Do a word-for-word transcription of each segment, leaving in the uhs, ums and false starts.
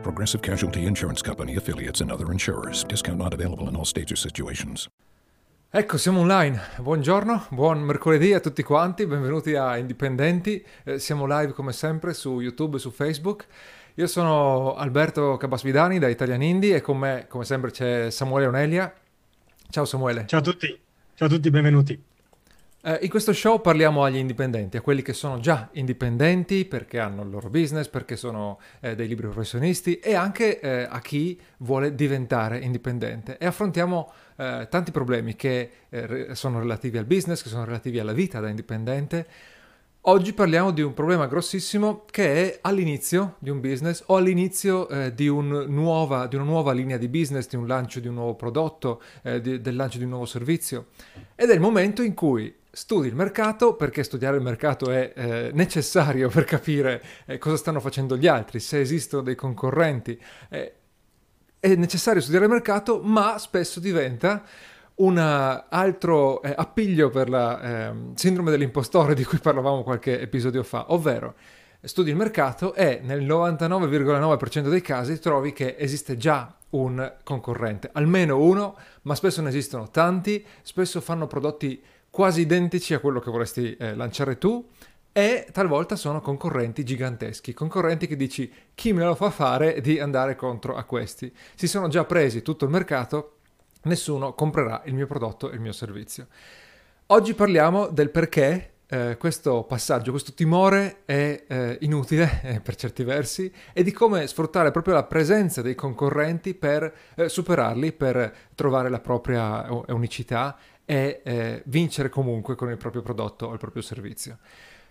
Progressive Casualty Insurance Company, affiliates and other insurers. Discount not available in all states or situations. Ecco, siamo online. Buongiorno, buon mercoledì a tutti quanti, benvenuti a Indipendenti. Eh, siamo live come sempre su YouTube e su Facebook. Io sono Alberto Cabasvidani da Italian Indie e con me, come sempre, c'è Samuele Onelia. Ciao Samuele. Ciao a tutti, ciao a tutti, benvenuti. Eh, in questo show parliamo agli indipendenti, a quelli che sono già indipendenti perché hanno il loro business, perché sono eh, dei liberi professionisti, e anche eh, a chi vuole diventare indipendente, e affrontiamo eh, tanti problemi che eh, sono relativi al business, che sono relativi alla vita da indipendente. Oggi parliamo di un problema grossissimo che è all'inizio di un business o all'inizio eh, di, un nuova, di una nuova linea di business, di un lancio di un nuovo prodotto, eh, di, del lancio di un nuovo servizio. Ed è il momento in cui studi il mercato, perché studiare il mercato è eh, necessario per capire eh, cosa stanno facendo gli altri, se esistono dei concorrenti. Eh, è necessario studiare il mercato, ma spesso diventa un altro eh, appiglio per la eh, sindrome dell'impostore di cui parlavamo qualche episodio fa, ovvero studi il mercato e nel novantanove virgola nove per cento dei casi trovi che esiste già un concorrente, almeno uno, ma spesso ne esistono tanti, spesso fanno prodotti quasi identici a quello che vorresti eh, lanciare tu, e talvolta sono concorrenti giganteschi, concorrenti che dici chi me lo fa fare di andare contro a questi, si sono già presi tutto il mercato. Nessuno comprerà il mio prodotto e il mio servizio. Oggi parliamo del perché eh, questo passaggio, questo timore è eh, inutile eh, per certi versi, e di come sfruttare proprio la presenza dei concorrenti per eh, superarli, per trovare la propria unicità e eh, vincere comunque con il proprio prodotto o il proprio servizio.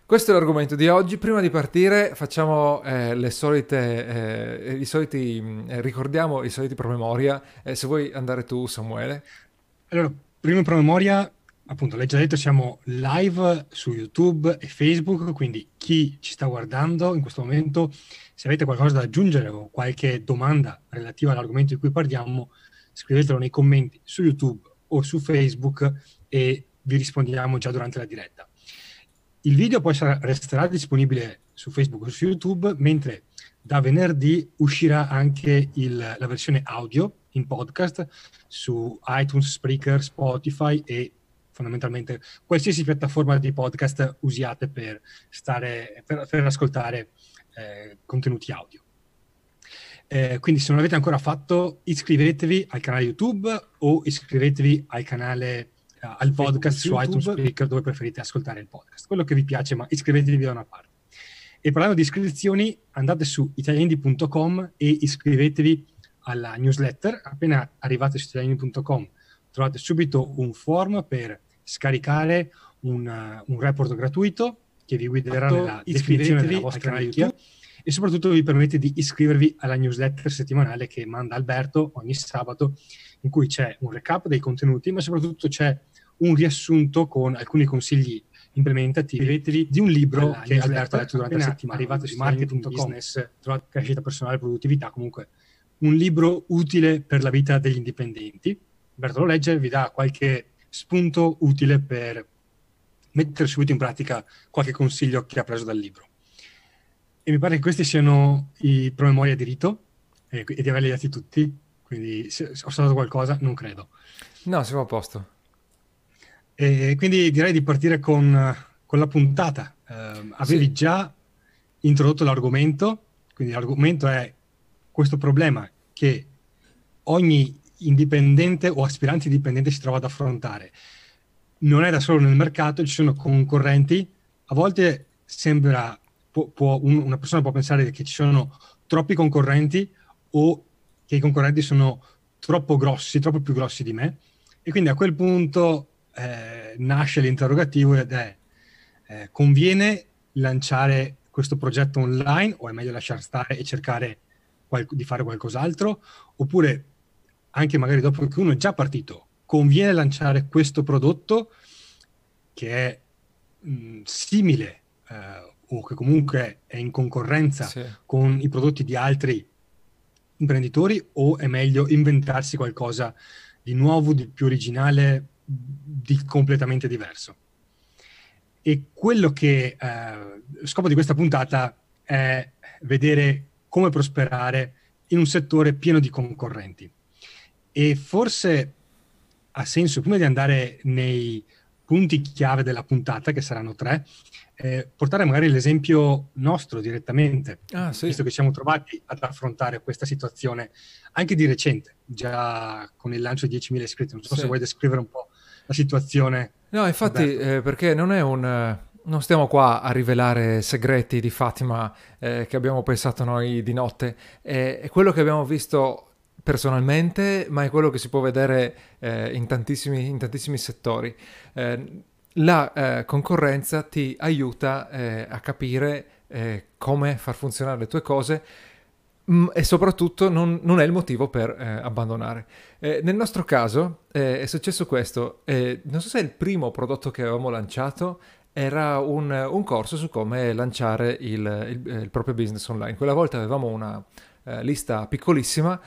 Questo è l'argomento di oggi. Prima di partire facciamo eh, le solite, eh, i soliti, eh, ricordiamo i soliti promemoria. Eh, se vuoi andare tu, Samuele. Allora, prima promemoria, appunto, l'hai già detto, siamo live su YouTube e Facebook, quindi chi ci sta guardando in questo momento, se avete qualcosa da aggiungere o qualche domanda relativa all'argomento di cui parliamo, scrivetelo nei commenti su YouTube o su Facebook e vi rispondiamo già durante la diretta. Il video poi sarà, resterà disponibile su Facebook e su YouTube, mentre da venerdì uscirà anche il, la versione audio in podcast su iTunes, Spreaker, Spotify e fondamentalmente qualsiasi piattaforma di podcast usiate per, stare, per, per ascoltare eh, contenuti audio. Eh, quindi se non l'avete ancora fatto, iscrivetevi al canale YouTube o iscrivetevi al canale al podcast su iTunes, Spreaker, dove preferite ascoltare il podcast, quello che vi piace, ma iscrivetevi da una parte. E parlando di iscrizioni, andate su italiandie punto com e iscrivetevi alla newsletter. Appena arrivate su italiandie punto com trovate subito un form per scaricare un, uh, un report gratuito che vi guiderà nella definizione della vostra nicchia, e soprattutto vi permette di iscrivervi alla newsletter settimanale che manda Alberto ogni sabato, in cui c'è un recap dei contenuti, ma soprattutto c'è un riassunto con alcuni consigli implementativi di un libro che Alberto ha letto durante la settimana. Arrivato su marketing, business, crescita personale, produttività, comunque un libro utile per la vita degli indipendenti. Alberto lo legge e vi dà qualche spunto utile per mettere subito in pratica qualche consiglio che ha preso dal libro. E mi pare che questi siano i promemoria di rito e di averli letti tutti. Quindi se ho saltato qualcosa, non credo. No, siamo a posto. E quindi direi di partire con, con la puntata. Eh, avevi sì. già introdotto l'argomento, quindi l'argomento è questo problema che ogni indipendente o aspirante indipendente si trova ad affrontare. Non è da solo nel mercato, ci sono concorrenti. A volte sembra, può, può, una persona può pensare che ci sono troppi concorrenti o che i concorrenti sono troppo grossi, troppo più grossi di me, e quindi a quel punto eh, nasce l'interrogativo ed è eh, conviene lanciare questo progetto online o è meglio lasciar stare e cercare qual- di fare qualcos'altro, oppure anche magari dopo che uno è già partito conviene lanciare questo prodotto che è mh, simile eh, o che comunque è in concorrenza sì. con i prodotti di altri imprenditori, o è meglio inventarsi qualcosa di nuovo, di più originale, di completamente diverso. E quello che eh, scopo di questa puntata è vedere come prosperare in un settore pieno di concorrenti. E forse ha senso, prima di andare nei punti chiave della puntata, che saranno tre, eh, portare magari l'esempio nostro direttamente, ah, sì. visto che siamo trovati ad affrontare questa situazione anche di recente, già con il lancio di diecimila iscritti. Non so sì. se vuoi descrivere un po' la situazione. No, infatti, eh, perché non è un... non stiamo qua a rivelare segreti di Fatima eh, che abbiamo pensato noi di notte. Eh, è quello che abbiamo visto personalmente, ma è quello che si può vedere eh, in tantissimi, in tantissimi settori. Eh, la eh, concorrenza ti aiuta eh, a capire eh, come far funzionare le tue cose, mh, e soprattutto non, non è il motivo per eh, abbandonare. Eh, nel nostro caso eh, è successo questo. Eh, non so se è il primo prodotto che avevamo lanciato. Era un, un corso su come lanciare il, il, il proprio business online. Quella volta avevamo una eh, lista piccolissima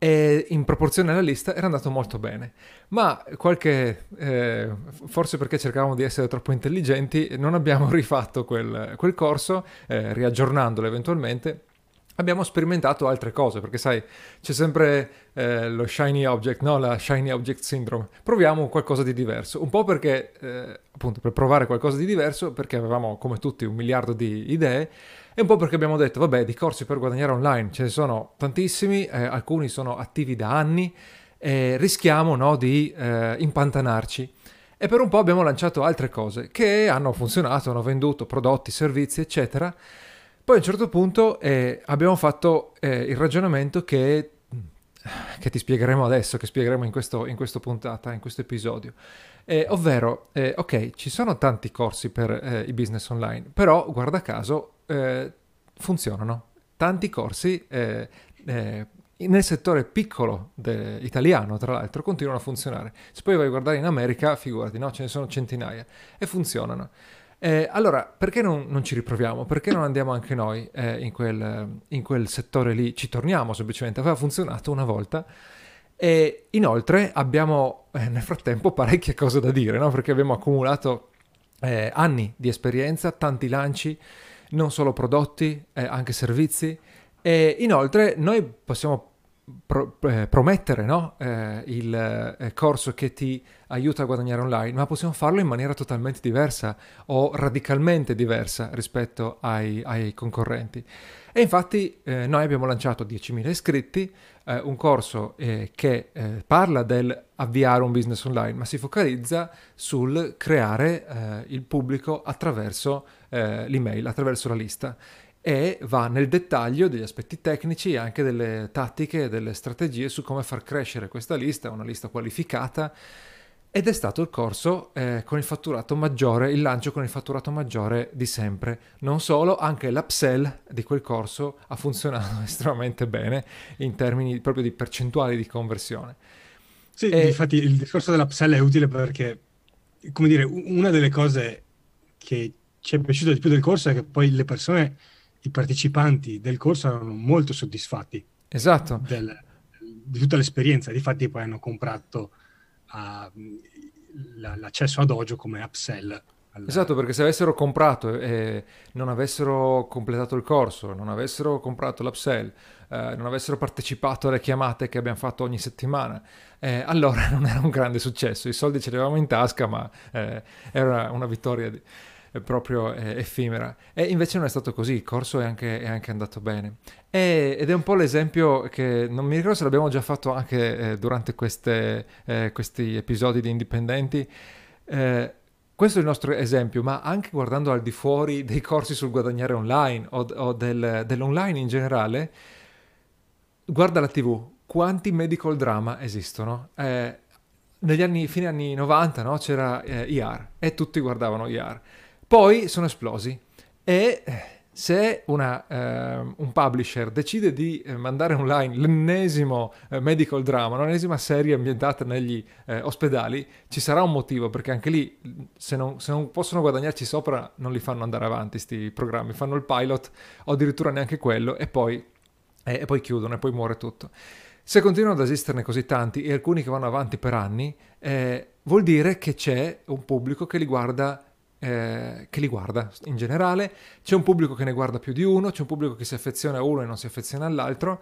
e in proporzione alla lista era andato molto bene. Ma qualche, eh, forse perché cercavamo di essere troppo intelligenti, non abbiamo rifatto quel, quel corso, eh, riaggiornandolo eventualmente. Abbiamo sperimentato altre cose, perché sai, c'è sempre eh, lo shiny object, no? La shiny object syndrome. Proviamo qualcosa di diverso, un po' perché, eh, appunto, per provare qualcosa di diverso, perché avevamo, come tutti, un miliardo di idee, e un po' perché abbiamo detto, vabbè, di corsi per guadagnare online ce ne sono tantissimi, eh, alcuni sono attivi da anni, e rischiamo, no, di eh, impantanarci. E per un po' abbiamo lanciato altre cose che hanno funzionato, hanno venduto prodotti, servizi, eccetera. Poi a un certo punto eh, abbiamo fatto eh, il ragionamento che, che ti spiegheremo adesso, che spiegheremo in questo, in questo puntata, in questo episodio. Eh, ovvero, eh, ok, ci sono tanti corsi per eh, i business online, però guarda caso eh, funzionano. Tanti corsi eh, eh, nel settore piccolo de- italiano, tra l'altro, continuano a funzionare. Se poi vai a guardare in America, figurati, no? Ce ne sono centinaia e funzionano. Eh, allora, perché non, non ci riproviamo? Perché non andiamo anche noi eh, in, quel, in quel settore lì? Ci torniamo semplicemente, aveva funzionato una volta. E inoltre abbiamo eh, nel frattempo parecchie cose da dire, no? Perché abbiamo accumulato eh, anni di esperienza, tanti lanci, non solo prodotti, eh, anche servizi. E inoltre noi possiamo Pro, eh, promettere, no? eh, il eh, corso che ti aiuta a guadagnare online, ma possiamo farlo in maniera totalmente diversa o radicalmente diversa rispetto ai, ai concorrenti. E infatti eh, noi abbiamo lanciato diecimila iscritti, eh, un corso eh, che eh, parla del avviare un business online, ma si focalizza sul creare eh, il pubblico attraverso eh, l'email, attraverso la lista. E va nel dettaglio degli aspetti tecnici e anche delle tattiche, delle strategie su come far crescere questa lista, una lista qualificata, ed è stato il corso eh, con il fatturato maggiore, il lancio con il fatturato maggiore di sempre. Non solo, anche l'upsell di quel corso ha funzionato estremamente bene in termini proprio di percentuali di conversione. Sì, e... infatti il discorso dell'upsell è utile perché, come dire, una delle cose che ci è piaciuta di più del corso è che poi le persone... i partecipanti del corso erano molto soddisfatti esatto. del, di tutta l'esperienza. Difatti poi hanno comprato uh, l'accesso a Dojo come upsell. Esatto, perché se avessero comprato e non avessero completato il corso, non avessero comprato l'upsell, eh, non avessero partecipato alle chiamate che abbiamo fatto ogni settimana, eh, allora non era un grande successo. I soldi ce li avevamo in tasca, ma eh, era una vittoria di... proprio eh, effimera. E invece non è stato così, il corso è anche, è anche andato bene. E, ed è un po' l'esempio che non mi ricordo se l'abbiamo già fatto anche eh, durante queste, eh, questi episodi di Indipendenti. Eh, questo è il nostro esempio, ma anche guardando al di fuori dei corsi sul guadagnare online o, o del, dell'online in generale, guarda la tivù, quanti medical drama esistono? Eh, negli anni, fine anni novanta, no? C'era eh, E R e tutti guardavano E R. Poi sono esplosi e se una, eh, un publisher decide di mandare online l'ennesimo eh, medical drama, l'ennesima serie ambientata negli eh, ospedali, ci sarà un motivo, perché anche lì se non, se non possono guadagnarci sopra non li fanno andare avanti sti programmi, fanno il pilot o addirittura neanche quello e poi, eh, e poi chiudono e poi muore tutto. Se continuano ad esisterne così tanti e alcuni che vanno avanti per anni, eh, vuol dire che c'è un pubblico che li guarda Eh, che li guarda in generale, c'è un pubblico che ne guarda più di uno, c'è un pubblico che si affeziona a uno e non si affeziona all'altro.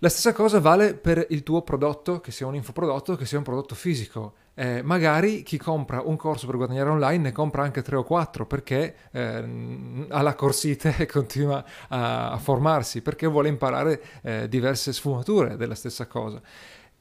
La stessa cosa vale per il tuo prodotto, che sia un infoprodotto, che sia un prodotto fisico. Eh, magari chi compra un corso per guadagnare online ne compra anche tre o quattro perché eh, ha la corsite e continua a, a formarsi, perché vuole imparare eh, diverse sfumature della stessa cosa.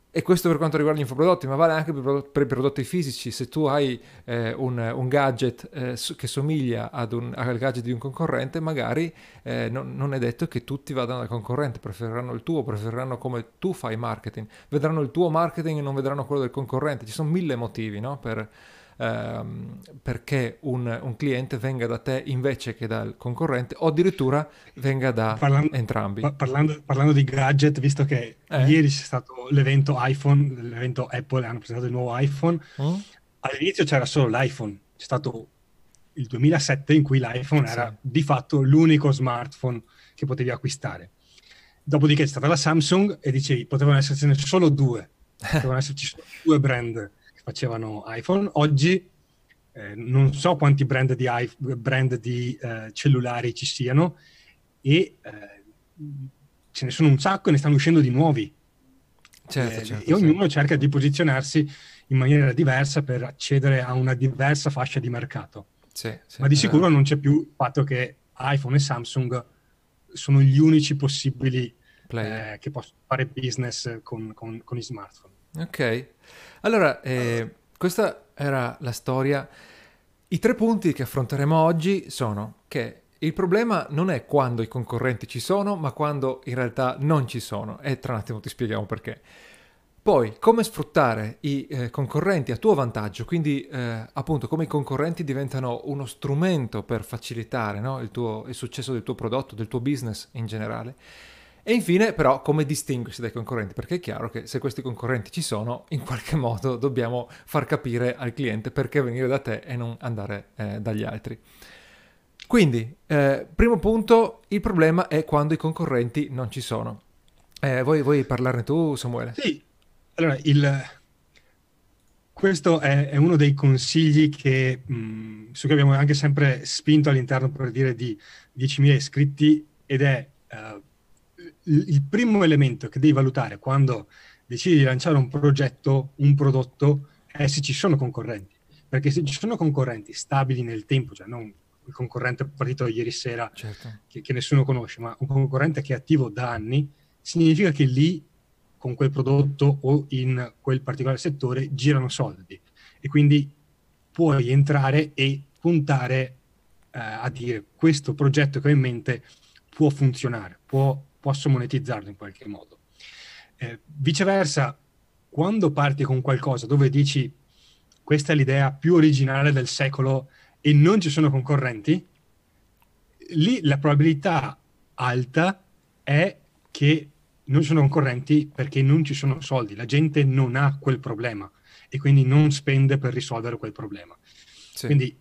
E questo per quanto riguarda gli infoprodotti, ma vale anche per i prodotti fisici. Se tu hai eh, un, un gadget eh, che somiglia ad un, al gadget di un concorrente, magari eh, non, non è detto che tutti vadano dal concorrente, preferiranno il tuo, preferiranno come tu fai marketing, vedranno il tuo marketing e non vedranno quello del concorrente. Ci sono mille motivi, no? per, ehm, perché un, un cliente venga da te invece che dal concorrente, o addirittura venga da parlando, entrambi. Pa- parlando, parlando di gadget, visto che eh. ieri c'è stato l'evento iPhone, l'evento Apple, hanno presentato il nuovo iPhone. Oh. All'inizio c'era solo l'iPhone, c'è stato il duemilasette in cui l'iPhone sì. era di fatto l'unico smartphone che potevi acquistare. Dopodiché c'è stata la Samsung e dicevi potevano essercene solo due, potevano esserci solo due brand che facevano iPhone. Oggi eh, non so quanti brand di, iPhone, brand di eh, cellulari ci siano e eh, ce ne sono un sacco e ne stanno uscendo di nuovi. Certo, certo, e ognuno sì. cerca di posizionarsi in maniera diversa per accedere a una diversa fascia di mercato, sì, sì, ma di sicuro vero. non c'è più il fatto che iPhone e Samsung sono gli unici possibili eh, che possono fare business con, con, con gli smartphone. Ok, allora eh, questa era la storia. I tre punti che affronteremo oggi sono che il problema non è quando i concorrenti ci sono, ma quando in realtà non ci sono. E tra un attimo ti spieghiamo perché. Poi, come sfruttare i eh, concorrenti a tuo vantaggio, quindi eh, appunto come i concorrenti diventano uno strumento per facilitare, no, il tuo, il successo del tuo prodotto, del tuo business in generale. E infine però come distinguersi dai concorrenti, perché è chiaro che se questi concorrenti ci sono, in qualche modo dobbiamo far capire al cliente perché venire da te e non andare eh, dagli altri. Quindi, eh, primo punto, il problema è quando i concorrenti non ci sono. Eh, vuoi, vuoi parlarne tu, Samuele? Sì, allora, il... questo è, è uno dei consigli che, mh, su cui abbiamo anche sempre spinto all'interno, per dire, di diecimila iscritti, ed è uh, il primo elemento che devi valutare quando decidi di lanciare un progetto, un prodotto, è se ci sono concorrenti. Perché se ci sono concorrenti stabili nel tempo, cioè non... il concorrente partito ieri sera, certo. che, che nessuno conosce, ma un concorrente che è attivo da anni, significa che lì, con quel prodotto o in quel particolare settore, girano soldi. E quindi puoi entrare e puntare eh, a dire questo progetto che ho in mente può funzionare, può, posso monetizzarlo in qualche modo. Eh, viceversa, quando parti con qualcosa dove dici questa è l'idea più originale del secolo e non ci sono concorrenti, lì la probabilità alta è che non ci sono concorrenti perché non ci sono soldi, la gente non ha quel problema e quindi non spende per risolvere quel problema. Sì. Quindi,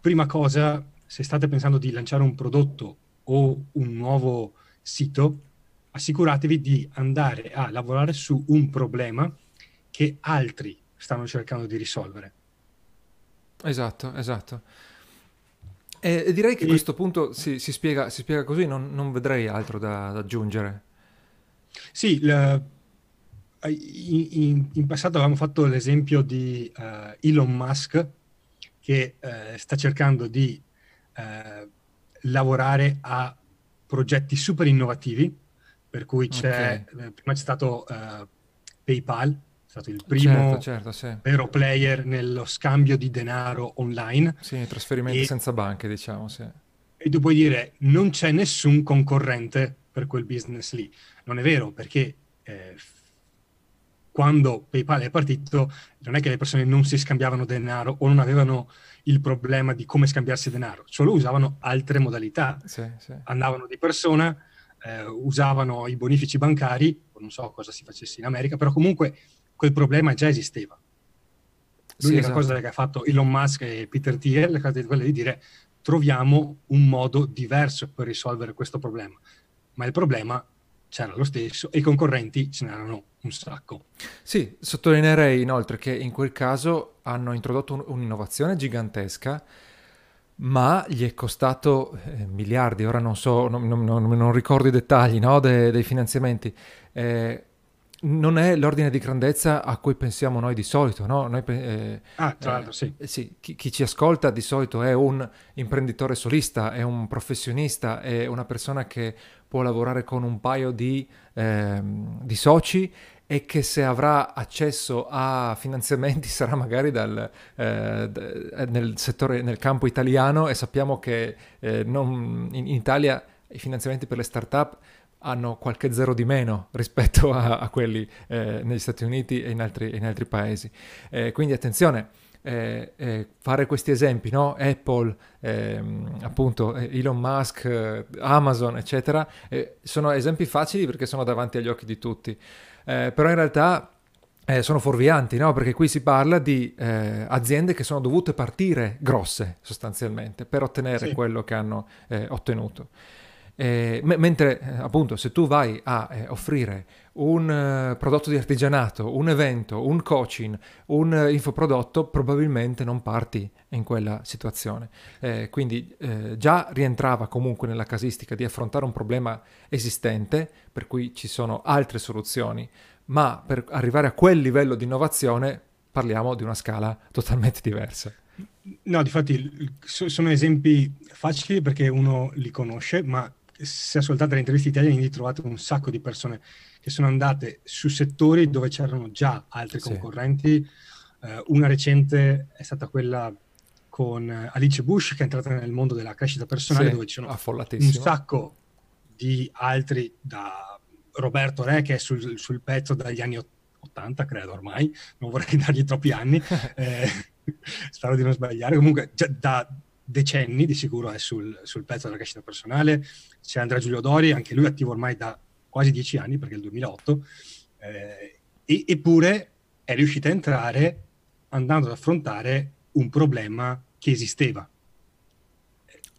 prima cosa, se state pensando di lanciare un prodotto o un nuovo sito, assicuratevi di andare a lavorare su un problema che altri stanno cercando di risolvere. Esatto, esatto. E, e direi che e... questo punto si, si, spiega, si spiega così, non, non vedrei altro da, da aggiungere. Sì, la, in, in passato avevamo fatto l'esempio di uh, Elon Musk che uh, sta cercando di uh, lavorare a progetti super innovativi, per cui c'è, okay. prima c'è stato uh, PayPal, è stato il primo certo, certo, sì. vero player nello scambio di denaro online. Sì, trasferimenti e, senza banche, diciamo. Sì. E tu puoi dire, non c'è nessun concorrente per quel business lì. Non è vero, perché eh, quando PayPal è partito non è che le persone non si scambiavano denaro o non avevano il problema di come scambiarsi denaro, solo usavano altre modalità. Sì, sì. Andavano di persona, eh, usavano i bonifici bancari, non so cosa si facesse in America, però comunque quel problema già esisteva. L'unica sì, esatto. cosa che ha fatto Elon Musk e Peter Thiel è quella di dire troviamo un modo diverso per risolvere questo problema, ma il problema c'era lo stesso e i concorrenti ce n'erano un sacco. Sì, sottolineerei inoltre che in quel caso hanno introdotto un, un'innovazione gigantesca, ma gli è costato eh, miliardi, ora non so, non, non, non ricordo i dettagli, no, de, dei finanziamenti. Eh, non è l'ordine di grandezza a cui pensiamo noi di solito, no? Noi, eh, ah, tra l'altro, sì. Eh, sì chi, chi ci ascolta di solito è un imprenditore solista, è un professionista, è una persona che può lavorare con un paio di, eh, di soci e che se avrà accesso a finanziamenti sarà magari dal, eh, d- nel settore, nel campo italiano, e sappiamo che eh, non, in, in Italia i finanziamenti per le start-up hanno qualche zero di meno rispetto a, a quelli eh, negli Stati Uniti e in altri, in altri paesi. Eh, quindi attenzione, eh, eh, fare questi esempi, no? Apple, eh, appunto Elon Musk, eh, Amazon, eccetera, eh, sono esempi facili perché sono davanti agli occhi di tutti. Eh, però in realtà eh, sono fuorvianti, no? Perché qui si parla di eh, aziende che sono dovute partire grosse sostanzialmente per ottenere sì. quello che hanno eh, ottenuto. Eh, m- mentre eh, appunto se tu vai a eh, offrire un eh, prodotto di artigianato, un evento, un coaching, un eh, infoprodotto, probabilmente non parti in quella situazione. Eh, quindi eh, già rientrava comunque nella casistica di affrontare un problema esistente, per cui ci sono altre soluzioni, ma per arrivare a quel livello di innovazione parliamo di una scala totalmente diversa. No, difatti sono esempi facili perché uno li conosce, ma se ascoltate le interviste italiane trovate un sacco di persone che sono andate su settori dove c'erano già altri sì. concorrenti. Eh, una recente è stata quella con Alice Bush, che è entrata nel mondo della crescita personale, sì, dove ci sono un sacco di altri, da Roberto Re, che è sul, sul pezzo dagli anni ottanta, credo ormai, non vorrei dargli troppi anni, eh, spero di non sbagliare, comunque già da decenni di sicuro è sul, sul pezzo della crescita personale. C'è Andrea Giuliodori, anche lui attivo ormai da quasi dieci anni, perché è il duemilaotto, eh, e, eppure è riuscita a entrare andando ad affrontare un problema che esisteva.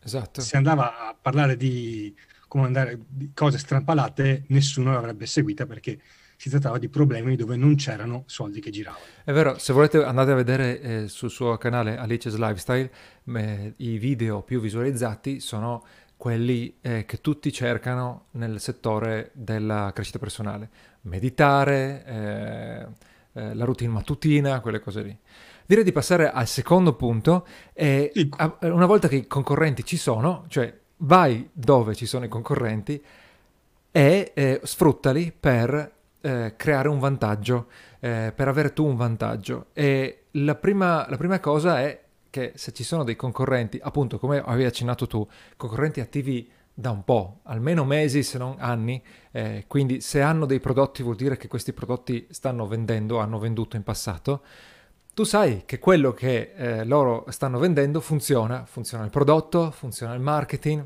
Esatto. Se andava a parlare di, come andare, di cose strampalate, nessuno l'avrebbe seguita, perché si trattava di problemi dove non c'erano soldi che giravano. È vero, se volete andate a vedere eh, sul suo canale Alice's Lifestyle, eh, i video più visualizzati sono quelli eh, che tutti cercano nel settore della crescita personale. Meditare, eh, eh, la routine mattutina, quelle cose lì. Direi di passare al secondo punto. Eh, sì. a, una volta che i concorrenti ci sono, cioè vai dove ci sono i concorrenti e eh, sfruttali per Eh, creare un vantaggio, eh, per avere tu un vantaggio. E la prima, la prima cosa è che se ci sono dei concorrenti, appunto come avevi accennato tu, concorrenti attivi da un po', almeno mesi se non anni, eh, quindi se hanno dei prodotti vuol dire che questi prodotti stanno vendendo, hanno venduto in passato, tu sai che quello che eh, loro stanno vendendo funziona, funziona il prodotto, funziona il marketing,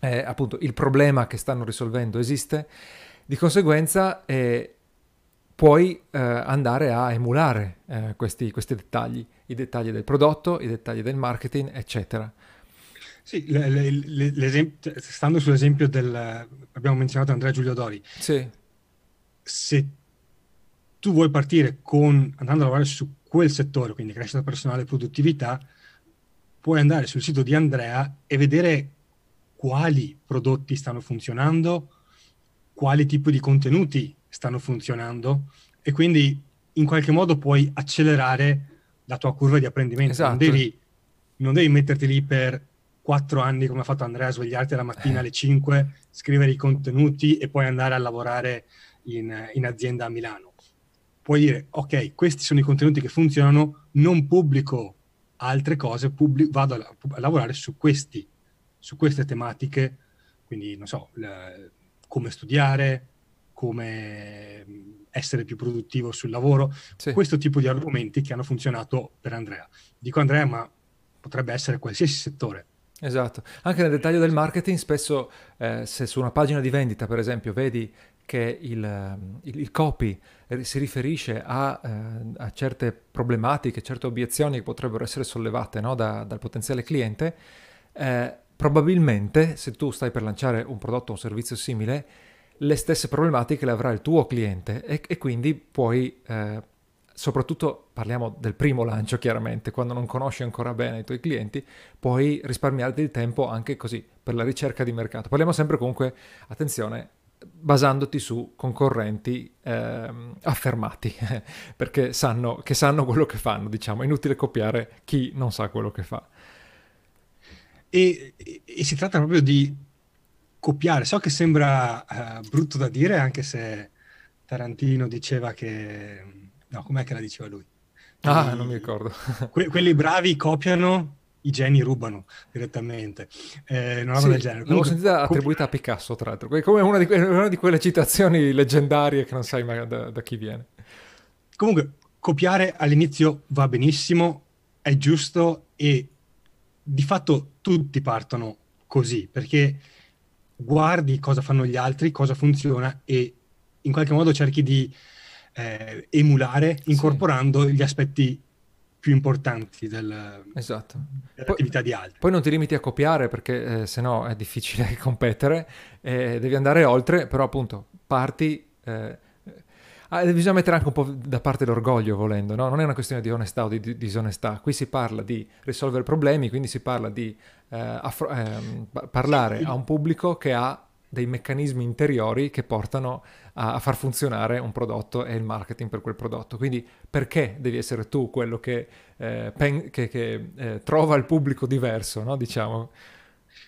eh, appunto il problema che stanno risolvendo esiste. Di conseguenza eh, puoi eh, andare a emulare eh, questi, questi dettagli, i dettagli del prodotto, i dettagli del marketing, eccetera. Sì, le, le, le, stando sull'esempio del... abbiamo menzionato Andrea Giuliodori. Sì. Se tu vuoi partire con andando a lavorare su quel settore, quindi crescita personale e produttività, puoi andare sul sito di Andrea e vedere quali prodotti stanno funzionando, quali tipi di contenuti stanno funzionando, e quindi in qualche modo puoi accelerare la tua curva di apprendimento. Esatto. Non devi, non devi metterti lì per quattro anni come ha fatto Andrea, svegliarti la mattina eh. alle cinque, scrivere i contenuti e poi andare a lavorare in, in azienda a Milano. Puoi dire, ok, questi sono i contenuti che funzionano, non pubblico altre cose, pubblico, vado a, a lavorare su questi, su queste tematiche, quindi non so... La, come studiare, come essere più produttivo sul lavoro, sì. Questo tipo di argomenti che hanno funzionato per Andrea. Dico Andrea, ma potrebbe essere qualsiasi settore. Esatto, anche nel dettaglio del marketing spesso eh, se su una pagina di vendita per esempio vedi che il, il, il copy si riferisce a, eh, a certe problematiche, certe obiezioni che potrebbero essere sollevate, no, da, dal potenziale cliente, eh, probabilmente se tu stai per lanciare un prodotto o un servizio simile le stesse problematiche le avrà il tuo cliente e, e quindi puoi, eh, soprattutto parliamo del primo lancio chiaramente, quando non conosci ancora bene i tuoi clienti, puoi risparmiarti il tempo anche così per la ricerca di mercato. Parliamo sempre comunque, attenzione, basandoti su concorrenti eh, affermati, perché sanno che sanno quello che fanno, diciamo, è inutile copiare chi non sa quello che fa. E, e si tratta proprio di copiare, so che sembra uh, brutto da dire, anche se Tarantino diceva che... No, com'è che la diceva lui? Ah, I, non mi ricordo. que- quelli bravi copiano, i geni rubano direttamente. Eh, non sì, del genere. Comunque, l'ho sentita copi- attribuita a Picasso, tra l'altro. Come una di, que- una di quelle citazioni leggendarie che non sai mai da, da chi viene. Comunque, copiare all'inizio va benissimo, è giusto e di fatto tutti partono così, perché guardi cosa fanno gli altri, cosa funziona e in qualche modo cerchi di Eh, emulare incorporando sì. gli aspetti più importanti del, esatto. dell'attività poi, di altri. Poi non ti limiti a copiare perché eh, sennò è difficile competere, eh, devi andare oltre, però appunto parti... Eh, eh, bisogna mettere anche un po' da parte l'orgoglio volendo, no? Non è una questione di onestà o di, di disonestà, qui si parla di risolvere problemi, quindi si parla di eh, affro- eh, parlare sì. a un pubblico che ha dei meccanismi interiori che portano a, a far funzionare un prodotto e il marketing per quel prodotto. Quindi perché devi essere tu quello che, eh, pen, che, che eh, trova il pubblico diverso, no? Diciamo.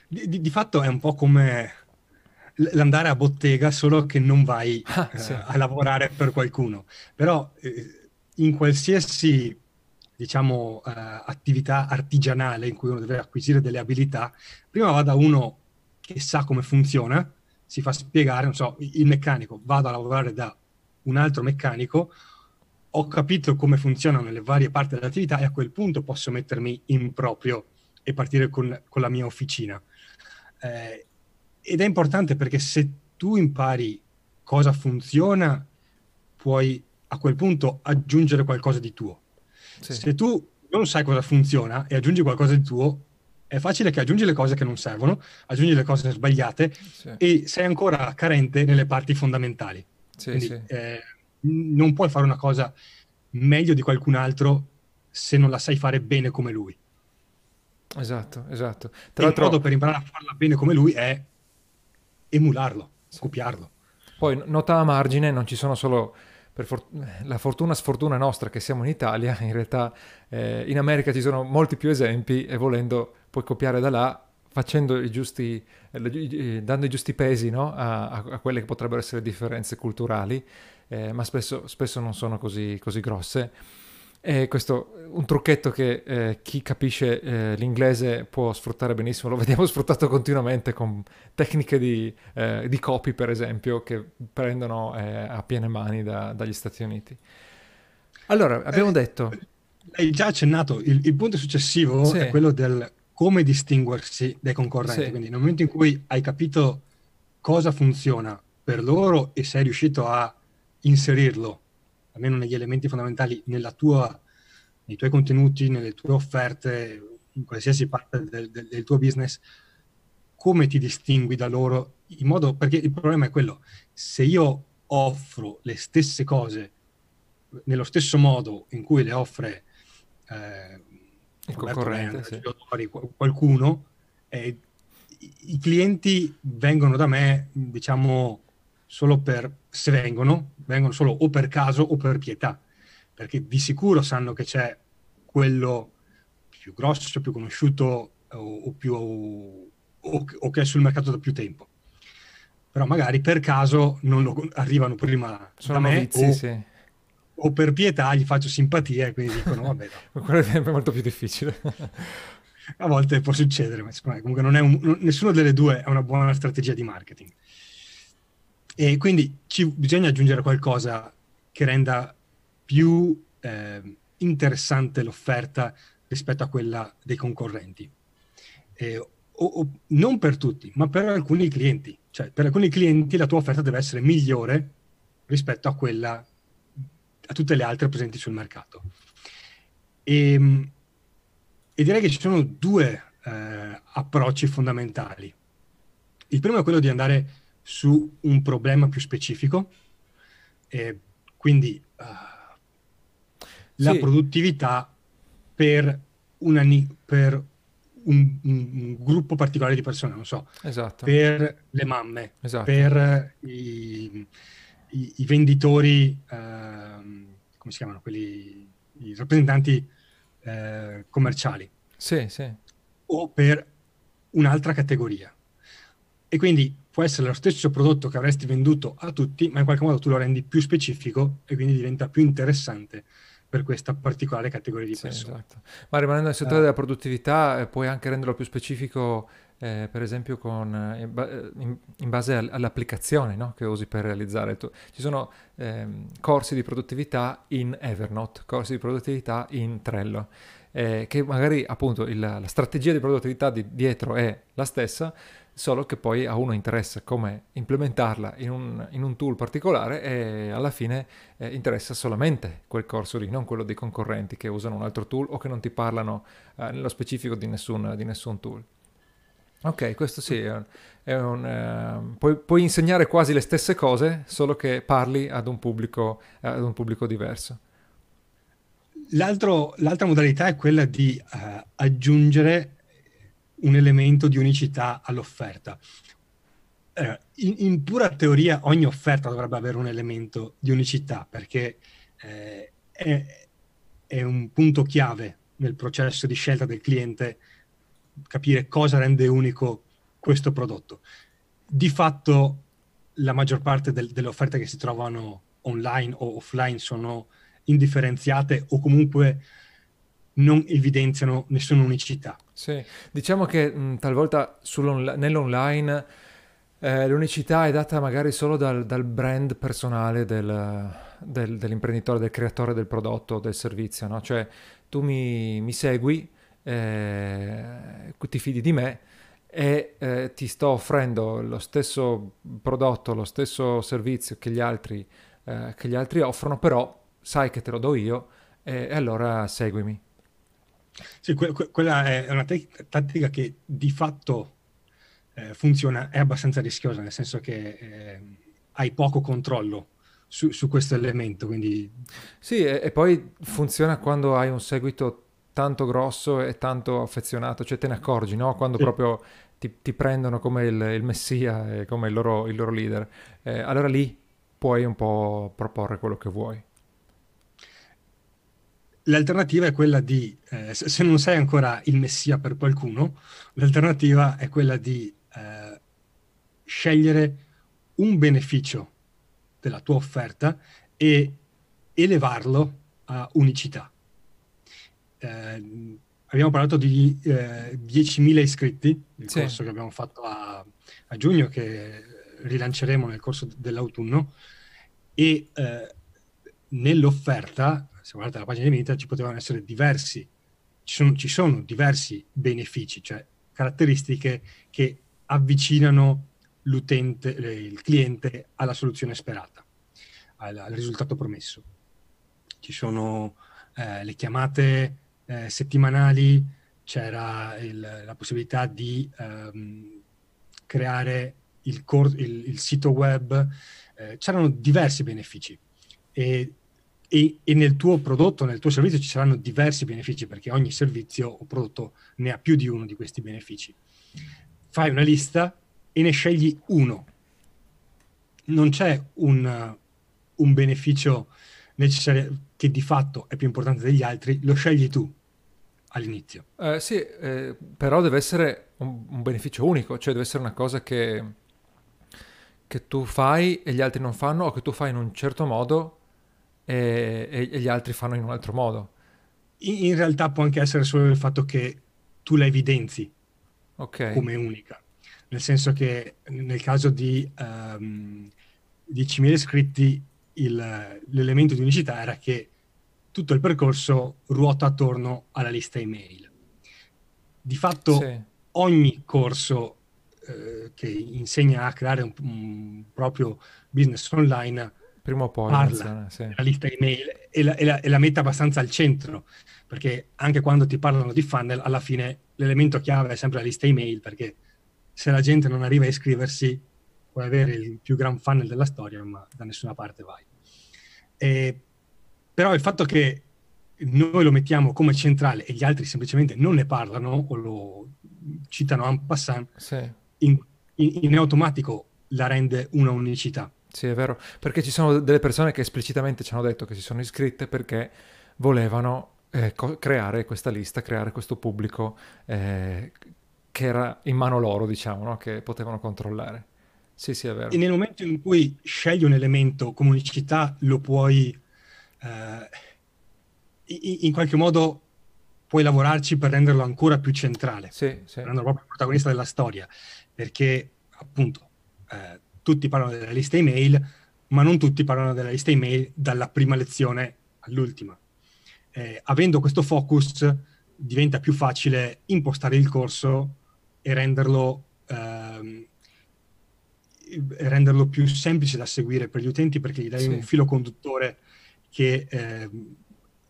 Di, di, di fatto è un po' come l'andare a bottega, solo che non vai ah, eh, sì. a lavorare per qualcuno. Però eh, in qualsiasi diciamo eh, attività artigianale in cui uno deve acquisire delle abilità, prima vada uno che sa come funziona, si fa spiegare, non so, il meccanico, vado a lavorare da un altro meccanico, ho capito come funzionano le varie parti dell'attività e a quel punto posso mettermi in proprio e partire con, con la mia officina. Eh, ed è importante perché se tu impari cosa funziona, puoi a quel punto aggiungere qualcosa di tuo. Sì. Se tu non sai cosa funziona e aggiungi qualcosa di tuo, è facile che aggiungi le cose che non servono, aggiungi le cose sbagliate sì. e sei ancora carente nelle parti fondamentali. Sì, Quindi, sì. Eh, non puoi fare una cosa meglio di qualcun altro se non la sai fare bene come lui. Esatto, esatto. Tra l'altro, il modo per imparare a farla bene come lui è emularlo, sì. copiarlo. Poi, nota a margine, non ci sono solo... Per for- la fortuna sfortuna nostra che siamo in Italia, in realtà eh, in America ci sono molti più esempi e volendo puoi copiare da là facendo i giusti, eh, dando i giusti pesi, no? a, a quelle che potrebbero essere differenze culturali, eh, ma spesso, spesso non sono così, così grosse. E questo è un trucchetto che eh, chi capisce eh, l'inglese può sfruttare benissimo, lo vediamo sfruttato continuamente con tecniche di, eh, di copy, per esempio, che prendono eh, a piene mani da, dagli Stati Uniti. Allora, abbiamo eh, detto... Hai già accennato, il, il punto successivo sì. è quello del come distinguersi dai concorrenti, sì. quindi nel momento in cui hai capito cosa funziona per loro e sei riuscito a inserirlo almeno negli elementi fondamentali, nella tua, nei tuoi contenuti, nelle tue offerte, in qualsiasi parte del, del, del tuo business, come ti distingui da loro? In modo, perché il problema è quello, se io offro le stesse cose nello stesso modo in cui le offre eh, il concorrente, Re, sì. Giuliodori, qualcuno, eh, i clienti vengono da me, diciamo, solo per, se vengono, vengono solo o per caso o per pietà, perché di sicuro sanno che c'è quello più grosso, più conosciuto o, o, più, o, o che è sul mercato da più tempo. Però magari per caso non lo, arrivano prima sono da me novizi, o, sì. o per pietà gli faccio simpatia e quindi dicono vabbè no. Quello è sempre molto più difficile. A volte può succedere, ma comunque non è un, non, nessuna delle due è una buona strategia di marketing. E quindi ci bisogna aggiungere qualcosa che renda più eh, interessante l'offerta rispetto a quella dei concorrenti. Eh, o, o, non per tutti, ma per alcuni clienti. Cioè, per alcuni clienti la tua offerta deve essere migliore rispetto a quella, a tutte le altre presenti sul mercato. E, e direi che ci sono due eh, approcci fondamentali. Il primo è quello di andare su un problema più specifico, eh, quindi uh, la sì. produttività per, una, per un, un gruppo particolare di persone, non so, esatto. per le mamme, esatto. per i, i, i venditori, uh, come si chiamano, quelli, i rappresentanti uh, commerciali, sì, sì. o per un'altra categoria. E quindi può essere lo stesso prodotto che avresti venduto a tutti, ma in qualche modo tu lo rendi più specifico e quindi diventa più interessante per questa particolare categoria di persone. Sì, esatto. Ma rimanendo nel settore uh, della produttività, puoi anche renderlo più specifico, eh, per esempio, con, in, in base all'applicazione, no? che usi per realizzare. Tu. Ci sono eh, corsi di produttività in Evernote, corsi di produttività in Trello. Eh, che magari appunto il, la strategia di produttività di, dietro è la stessa, solo che poi a uno interessa come implementarla in un, in un tool particolare e alla fine eh, interessa solamente quel corso lì, non quello dei concorrenti che usano un altro tool o che non ti parlano eh, nello specifico di nessun, di nessun tool. Ok, questo sì, è un, è un, eh, puoi, puoi insegnare quasi le stesse cose, solo che parli ad un pubblico, ad un pubblico diverso. L'altro, l'altra modalità è quella di uh, aggiungere un elemento di unicità all'offerta. Uh, in, in pura teoria ogni offerta dovrebbe avere un elemento di unicità, perché eh, è, è un punto chiave nel processo di scelta del cliente capire cosa rende unico questo prodotto. Di fatto la maggior parte del, delle offerte che si trovano online o offline sono indifferenziate o comunque non evidenziano nessuna unicità. Sì, diciamo che mh, talvolta nell'online eh, l'unicità è data magari solo dal, dal brand personale del, del, dell'imprenditore, del creatore del prodotto, del servizio, no? Cioè tu mi, mi segui, eh, ti fidi di me e eh, ti sto offrendo lo stesso prodotto, lo stesso servizio che gli altri, eh, che gli altri offrono, però sai che te lo do io e allora seguimi. Sì, que- que- quella è una te- tattica che di fatto eh, funziona, è abbastanza rischiosa, nel senso che eh, hai poco controllo su, su questo elemento. Quindi... Sì, e-, e poi funziona quando hai un seguito tanto grosso e tanto affezionato, cioè te ne accorgi, no? Quando sì. proprio ti-, ti prendono come il, il messia e come il loro, il loro leader. Eh, allora lì puoi un po' proporre quello che vuoi. L'alternativa è quella di, eh, se non sei ancora il messia per qualcuno, l'alternativa è quella di eh, scegliere un beneficio della tua offerta e elevarlo a unicità. Eh, abbiamo parlato di eh, diecimila iscritti, il sì. corso che abbiamo fatto a, a giugno, che rilanceremo nel corso dell'autunno, e eh, nell'offerta, se guardate la pagina di vendita, ci potevano essere diversi, ci sono, ci sono diversi benefici, cioè caratteristiche che avvicinano l'utente, il cliente, alla soluzione sperata, al, al risultato promesso. Ci sono eh, le chiamate eh, settimanali, c'era il, la possibilità di ehm, creare il, cor- il, il sito web, eh, c'erano diversi benefici. E E, e nel tuo prodotto, nel tuo servizio ci saranno diversi benefici, perché ogni servizio o prodotto ne ha più di uno di questi benefici. Fai una lista e ne scegli uno. Non c'è un, un beneficio necessario che di fatto è più importante degli altri, lo scegli tu all'inizio. Eh, sì, eh, però deve essere un, un beneficio unico, cioè deve essere una cosa che, che tu fai e gli altri non fanno, o che tu fai in un certo modo E, e gli altri fanno in un altro modo. In, in realtà può anche essere solo il fatto che tu la evidenzi okay. come unica, nel senso che nel caso di um, diecimila iscritti il, l'elemento di unicità era che tutto il percorso ruota attorno alla lista email. Di fatto sì. ogni corso eh, che insegna a creare un, un proprio business online prima o poi parla sì. della lista email e la, e, la, e la mette abbastanza al centro, perché anche quando ti parlano di funnel alla fine l'elemento chiave è sempre la lista email, perché se la gente non arriva a iscriversi puoi avere il più gran funnel della storia ma da nessuna parte vai. E, però il fatto che noi lo mettiamo come centrale e gli altri semplicemente non ne parlano o lo citano en passant, sì. in, in, in automatico la rende una unicità. Sì, è vero, perché ci sono delle persone che esplicitamente ci hanno detto che si sono iscritte perché volevano eh, co- creare questa lista, creare questo pubblico eh, che era in mano loro, diciamo, no? Che potevano controllare. Sì, sì, è vero. E nel momento in cui scegli un elemento come unicità, lo puoi, eh, in qualche modo, puoi lavorarci per renderlo ancora più centrale, sì, sì. renderlo proprio protagonista della storia, perché appunto... Eh, tutti parlano della lista email, ma non tutti parlano della lista email dalla prima lezione all'ultima. Eh, avendo questo focus diventa più facile impostare il corso e renderlo, ehm, e renderlo più semplice da seguire per gli utenti, perché gli dai sì. un filo conduttore che eh,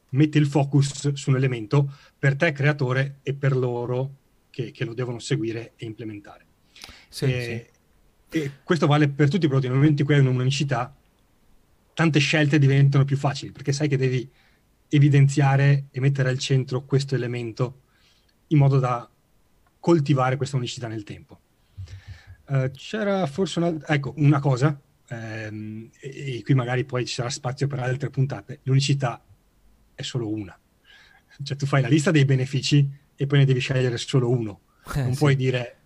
mette il focus su un elemento per te creatore e per loro che, che lo devono seguire e implementare. Sì, eh, sì. E questo vale per tutti i prodotti. Nel momento in cui hai un'unicità, tante scelte diventano più facili, perché sai che devi evidenziare e mettere al centro questo elemento in modo da coltivare questa unicità nel tempo. Uh, c'era forse una, ecco, una cosa, ehm, e, e qui magari poi ci sarà spazio per altre puntate, l'unicità è solo una. Cioè tu fai la lista dei benefici e poi ne devi scegliere solo uno. Eh, non sì. puoi dire...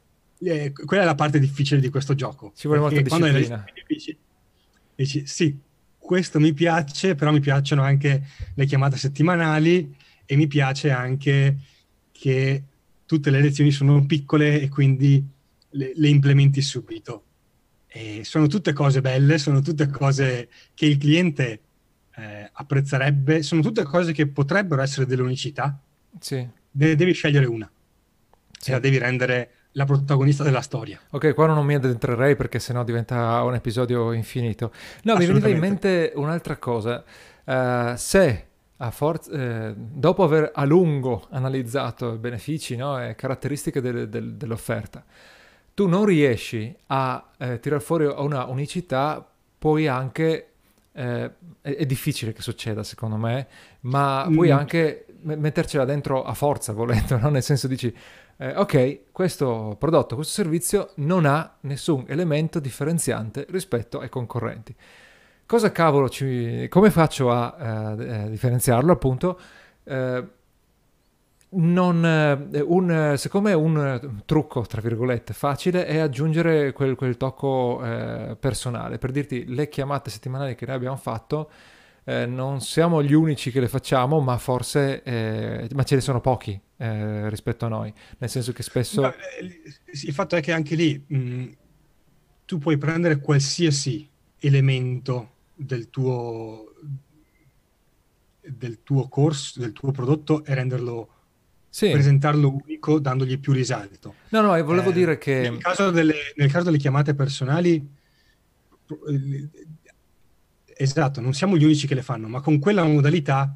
Eh, quella è la parte difficile di questo gioco. Ci vuole molta disciplina. Dici, sì, questo mi piace, però mi piacciono anche le chiamate settimanali e mi piace anche che tutte le lezioni sono piccole e quindi le, le implementi subito. E sono tutte cose belle, sono tutte cose che il cliente eh, apprezzerebbe, sono tutte cose che potrebbero essere dell'unicità. Sì. De- devi scegliere una. Sì. E la devi rendere... la protagonista della storia. Ok, qua non mi addentrerei perché sennò diventa un episodio infinito. No, mi veniva in mente un'altra cosa. Uh, se a forza, eh, dopo aver a lungo analizzato i benefici, no, e caratteristiche del, del, dell'offerta, tu non riesci a eh, tirar fuori una unicità, poi anche eh, è, è difficile che succeda, secondo me, ma mm. puoi anche mettercela dentro a forza, volendo, no? Nel senso dici eh, ok, questo prodotto, questo servizio non ha nessun elemento differenziante rispetto ai concorrenti. Cosa cavolo ci... come faccio a eh, differenziarlo, appunto? Eh, non, eh, un, secondo me un trucco, tra virgolette, facile è aggiungere quel, quel tocco eh, personale. Per dirti, le chiamate settimanali che noi abbiamo fatto Eh, non siamo gli unici che le facciamo, ma forse eh, ma ce ne sono pochi eh, rispetto a noi, nel senso che spesso... No, il fatto è che anche lì mh, tu puoi prendere qualsiasi elemento del tuo del tuo corso, del tuo prodotto e renderlo, sì. presentarlo unico, dandogli più risalto. No, no, e volevo eh, dire che... Nel caso delle, nel caso delle chiamate personali... Esatto, non siamo gli unici che le fanno, ma con quella modalità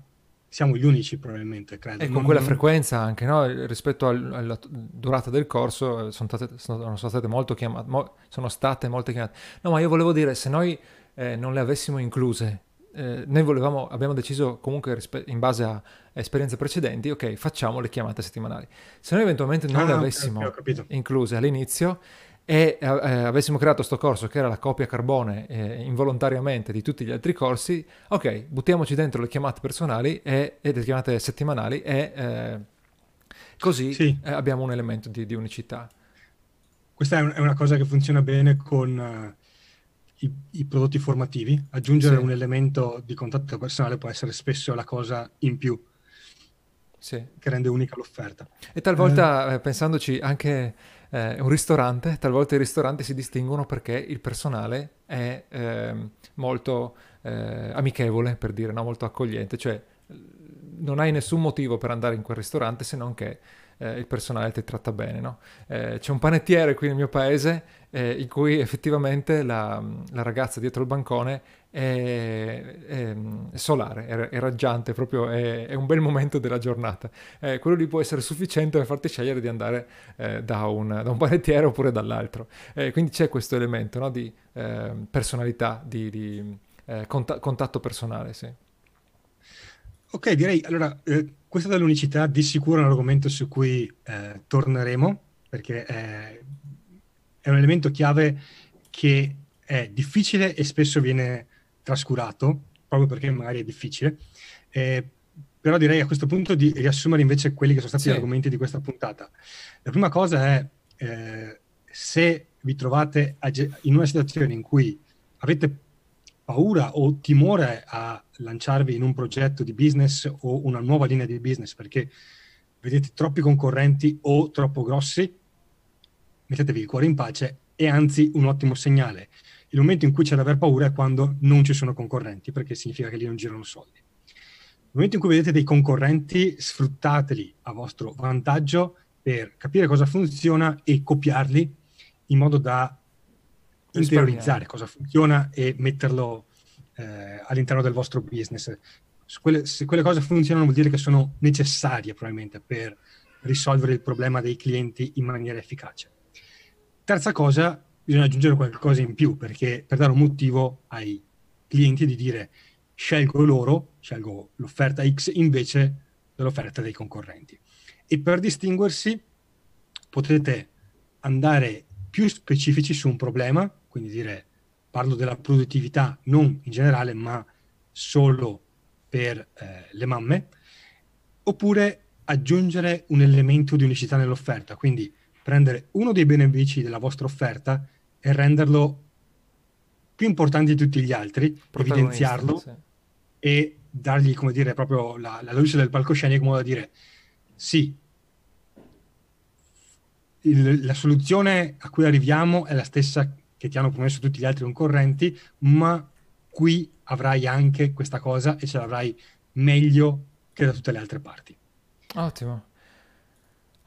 siamo gli unici probabilmente, credo. E con non, quella non... frequenza anche, no? Rispetto al, alla durata del corso sono state, sono, sono state molto chiamate, mo, sono state molte chiamate. No, ma io volevo dire, se noi eh, non le avessimo incluse, eh, noi volevamo, abbiamo deciso comunque rispe- in base a esperienze precedenti, ok, facciamo le chiamate settimanali. Se noi eventualmente non ah, le avessimo okay, incluse all'inizio, e eh, avessimo creato sto corso che era la copia carbone eh, involontariamente di tutti gli altri corsi, ok, buttiamoci dentro le chiamate personali e, e le chiamate settimanali e eh, così sì. eh, abbiamo un elemento di, di unicità. Questa è, un, è una cosa che funziona bene con uh, i, i prodotti formativi. Aggiungere sì. un elemento di contatto personale può essere spesso la cosa in più. sì. che rende unica l'offerta. E talvolta, eh, pensandoci, anche eh, un ristorante, talvolta i ristoranti si distinguono perché il personale è eh, molto eh, amichevole, per dire, no? Molto accogliente, cioè non hai nessun motivo per andare in quel ristorante se non che eh, il personale ti tratta bene, no? Eh, c'è un panettiere qui nel mio paese eh, in cui effettivamente la, la ragazza dietro il bancone è, è, è solare, è, è raggiante, proprio è, è un bel momento della giornata. Eh, quello lì può essere sufficiente per farti scegliere di andare eh, da, un, da un panettiere oppure dall'altro. Eh, quindi c'è questo elemento, no? Di eh, personalità, di, di eh, cont- contatto personale, sì. Ok, direi, allora, eh, questa dell'unicità di sicuro è un argomento su cui eh, torneremo, perché è, è un elemento chiave che è difficile e spesso viene trascurato, proprio perché magari è difficile. Eh, però direi a questo punto di riassumere invece quelli che sono stati sì. gli argomenti di questa puntata. La prima cosa è, eh, se vi trovate in una situazione in cui avete paura o timore a lanciarvi in un progetto di business o una nuova linea di business perché vedete troppi concorrenti o troppo grossi, mettetevi il cuore in pace, è anzi un ottimo segnale. Il momento in cui c'è da aver paura è quando non ci sono concorrenti, perché significa che lì non girano soldi. Nel momento in cui vedete dei concorrenti, sfruttateli a vostro vantaggio per capire cosa funziona e copiarli in modo da interiorizzare cosa funziona e metterlo eh, all'interno del vostro business. Se quelle, se quelle cose funzionano vuol dire che sono necessarie probabilmente per risolvere il problema dei clienti in maniera efficace. Terza cosa, bisogna aggiungere qualcosa in più, perché per dare un motivo ai clienti di dire scelgo loro, scelgo l'offerta X invece dell'offerta dei concorrenti. E per distinguersi potete andare più specifici su un problema, quindi dire parlo della produttività non in generale ma solo per eh, le mamme, oppure aggiungere un elemento di unicità nell'offerta, quindi prendere uno dei benefici della vostra offerta e renderlo più importante di tutti gli altri, evidenziarlo sì. e dargli, come dire, proprio la, la luce del palcoscenico, in modo da dire sì, Il, la soluzione a cui arriviamo è la stessa che ti hanno promesso tutti gli altri concorrenti, ma qui avrai anche questa cosa e ce l'avrai meglio che da tutte le altre parti. Ottimo.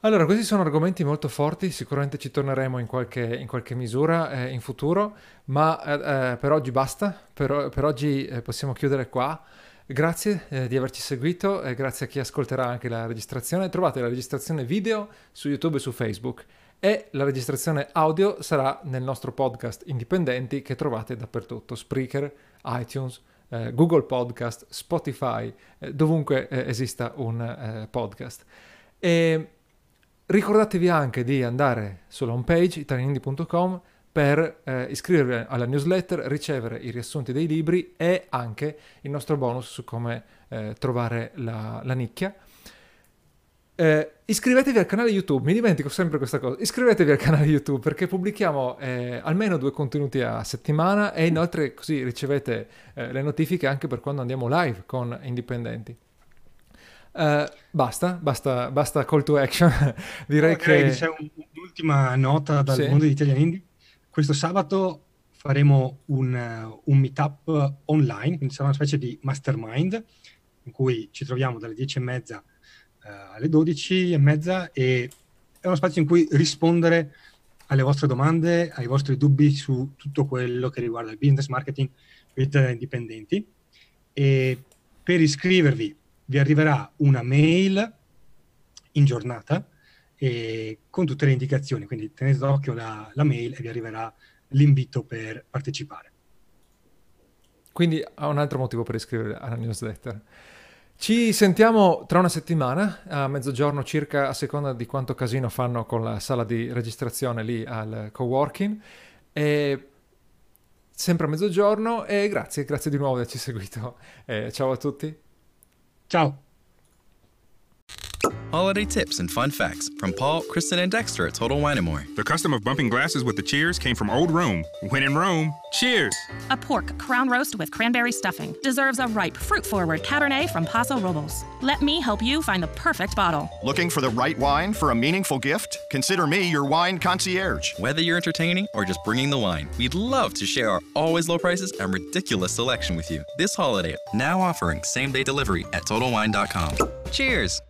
Allora, questi sono argomenti molto forti, sicuramente ci torneremo in qualche, in qualche misura eh, in futuro, ma eh, per oggi basta, per, per oggi eh, possiamo chiudere qua. Grazie eh, di averci seguito e grazie a chi ascolterà anche la registrazione. Trovate la registrazione video su YouTube e su Facebook e la registrazione audio sarà nel nostro podcast Indipendenti che trovate dappertutto, Spreaker, iTunes, eh, Google Podcast, Spotify, eh, dovunque eh, esista un eh, podcast. E ricordatevi anche di andare sulla homepage italian indie punto com per eh, iscrivervi alla newsletter, ricevere i riassunti dei libri e anche il nostro bonus su come eh, trovare la, la nicchia. Eh, iscrivetevi al canale YouTube, mi dimentico sempre questa cosa, iscrivetevi al canale YouTube perché pubblichiamo eh, almeno due contenuti a settimana e inoltre così ricevete eh, le notifiche anche per quando andiamo live con Indipendenti. Uh, basta, basta, basta call to action. Direi no, che... che c'è un, un'ultima nota dal sì. mondo di Italian Indie. Questo sabato faremo un, un meetup online, quindi sarà una specie di mastermind in cui ci troviamo dalle dieci e mezza alle dodici e mezza e è uno spazio in cui rispondere alle vostre domande, ai vostri dubbi su tutto quello che riguarda il business, marketing, vita indipendenti. E per iscrivervi vi arriverà una mail in giornata e con tutte le indicazioni, quindi tenete d'occhio la, la mail e vi arriverà l'invito per partecipare. Quindi ha un altro motivo per iscrivervi alla newsletter. Ci sentiamo tra una settimana a mezzogiorno circa, a seconda di quanto casino fanno con la sala di registrazione lì al coworking, e sempre a mezzogiorno. E grazie, grazie di nuovo di averci seguito e ciao a tutti. Ciao. holiday tips and fun facts from Paul, Kristen, and Dexter at Total Wine and More. The custom of bumping glasses with the cheers came from Old Rome. When in Rome, cheers! A pork crown roast with cranberry stuffing deserves a ripe, fruit-forward Cabernet from Paso Robles. Let me help you find the perfect bottle. Looking for the right wine for a meaningful gift? Consider me your wine concierge. Whether you're entertaining or just bringing the wine, we'd love to share our always low prices and ridiculous selection with you. This holiday, now offering same-day delivery at total wine dot com. Cheers!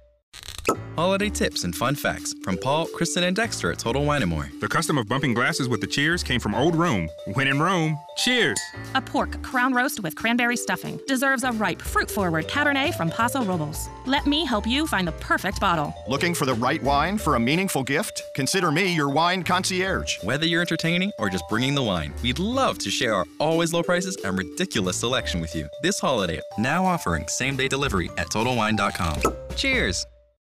Holiday tips and fun facts from Paul, Kristen, and Dexter at Total Wine and More. The custom of bumping glasses with the cheers came from Old Rome. When in Rome, cheers! A pork crown roast with cranberry stuffing deserves a ripe, fruit-forward Cabernet from Paso Robles. Let me help you find the perfect bottle. Looking for the right wine for a meaningful gift? Consider me your wine concierge. Whether you're entertaining or just bringing the wine, we'd love to share our always low prices and ridiculous selection with you. This holiday, now offering same-day delivery at total wine dot com. Cheers!